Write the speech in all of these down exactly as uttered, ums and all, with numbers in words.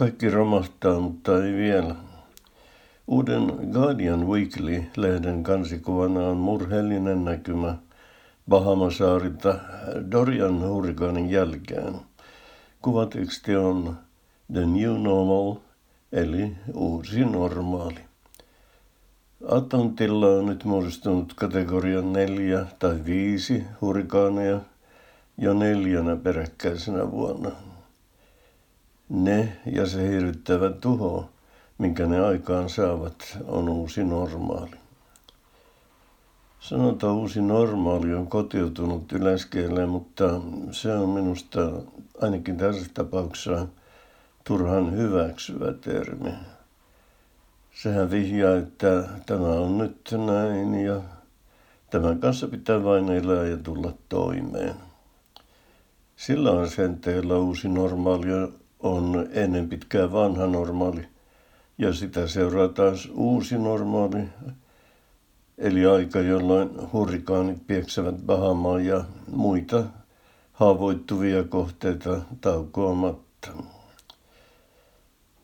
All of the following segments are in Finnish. Kaikki romahtaa, mutta ei vielä. Uuden Guardian Weekly-lehden kansikuvana on murheellinen näkymä Bahamasaarilta Dorian hurrikaanin jälkeen. Kuvateksti on The New Normal, eli uusi normaali. Atlantilla on nyt muodostunut kategoria neljä tai viisi hurrikaaneja jo neljänä peräkkäisenä vuonna. Ne ja se hirvittävä tuho, minkä ne aikaan saavat, on uusi normaali. Sanotaan uusi normaali on kotiutunut yleiskieleen, mutta se on minusta ainakin tässä tapauksessa turhan hyväksyvä termi. Sehän vihjaa, että tämä on nyt näin ja tämän kanssa pitää vain elää ja tulla toimeen. Sillä asenteella uusi normaali on ennen pitkään vanha normaali ja sitä seuraa taas uusi normaali, eli aika, jolloin hurrikaanit pieksevät Bahamaa ja muita haavoittuvia kohteita taukoamatta.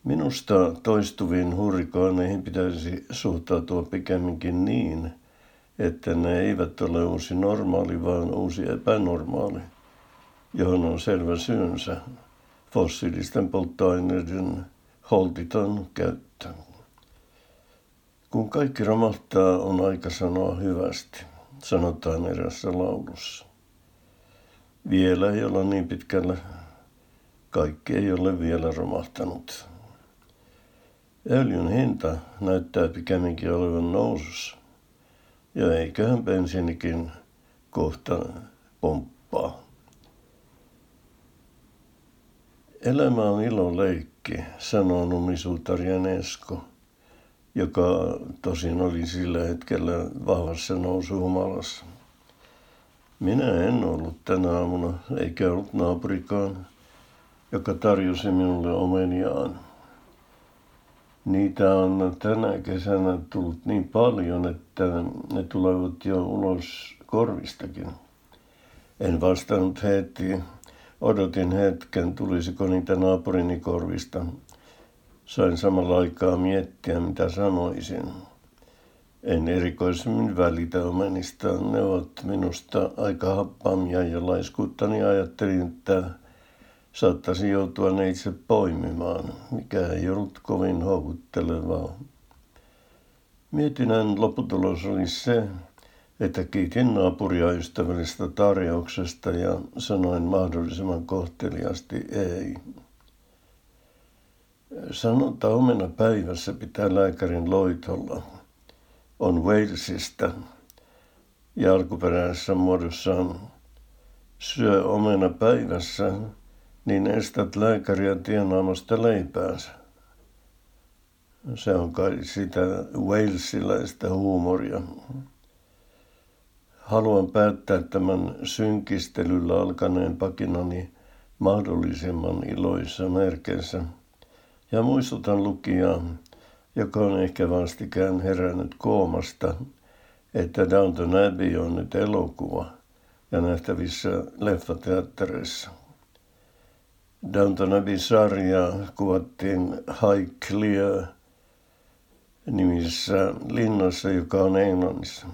Minusta toistuviin hurrikaaneihin pitäisi suhtautua pikemminkin niin, että ne eivät ole uusi normaali, vaan uusi epänormaali, johon on selvä syynsä fossiilisten polttoaineiden holtiton käyttö. Kun kaikki romahtaa, on aika sanoa hyvästi, sanotaan erässä laulussa. Vielä ei olla niin pitkällä, kaikki ei ole vielä romahtanut. Öljyn hinta näyttää pikemminkin olevan nousussa, ja eiköhän bensiinikin kohta pomppaa. Elämä on iloleikki, sanoo Misu Nesko, joka tosin oli sillä hetkellä vahvassa nousuhumalassa. Minä en ollut tänä aamuna, eikä ollut naapurikaan, joka tarjosi minulle omeniaan. Niitä on tänä kesänä tullut niin paljon, että ne tulevat jo ulos korvistakin. En vastannut heti. Odotin hetken, tulisiko niitä naapurini korvista. Sain samalla aikaa miettiä, mitä sanoisin. En erikoisemmin välitä omenista. Ne ovat minusta aika happaamia ja laiskuuttani ajattelin, että saattaisi joutua ne itse poimimaan, mikä ei ollut kovin houkuttelevaa. Mietinnän lopputulos oli se, että kiitin naapuria ystävällisestä tarjouksesta ja sanoin mahdollisimman kohteliasti ei. Sanonta omena päivässä pitää lääkärin loitolla. On Walesista ja alkuperäisessä muodossaan syö omena päivässä, niin estät lääkäriä tienaamasta leipäänsä. Se on kai sitä walesilaista huumoria. Haluan päättää tämän synkistelyllä alkaneen pakinani mahdollisimman iloissa merkeissä ja muistutan lukijaa, joka on ehkä vastikään herännyt koomasta, että Downton Abbey on nyt elokuva ja nähtävissä leffateatterissa. Downton Abbey-sarjaa kuvattiin Highclere nimisessä linnassa, joka on Englannissa.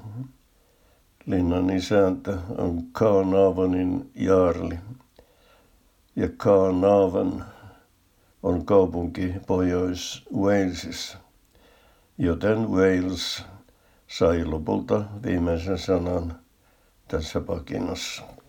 Linnan isäntä on Carnarvonin Jaarli, ja Carnarvon on kaupunki Pohjois-Walesissa, joten Wales sai lopulta viimeisen sanan tässä pakinnassa.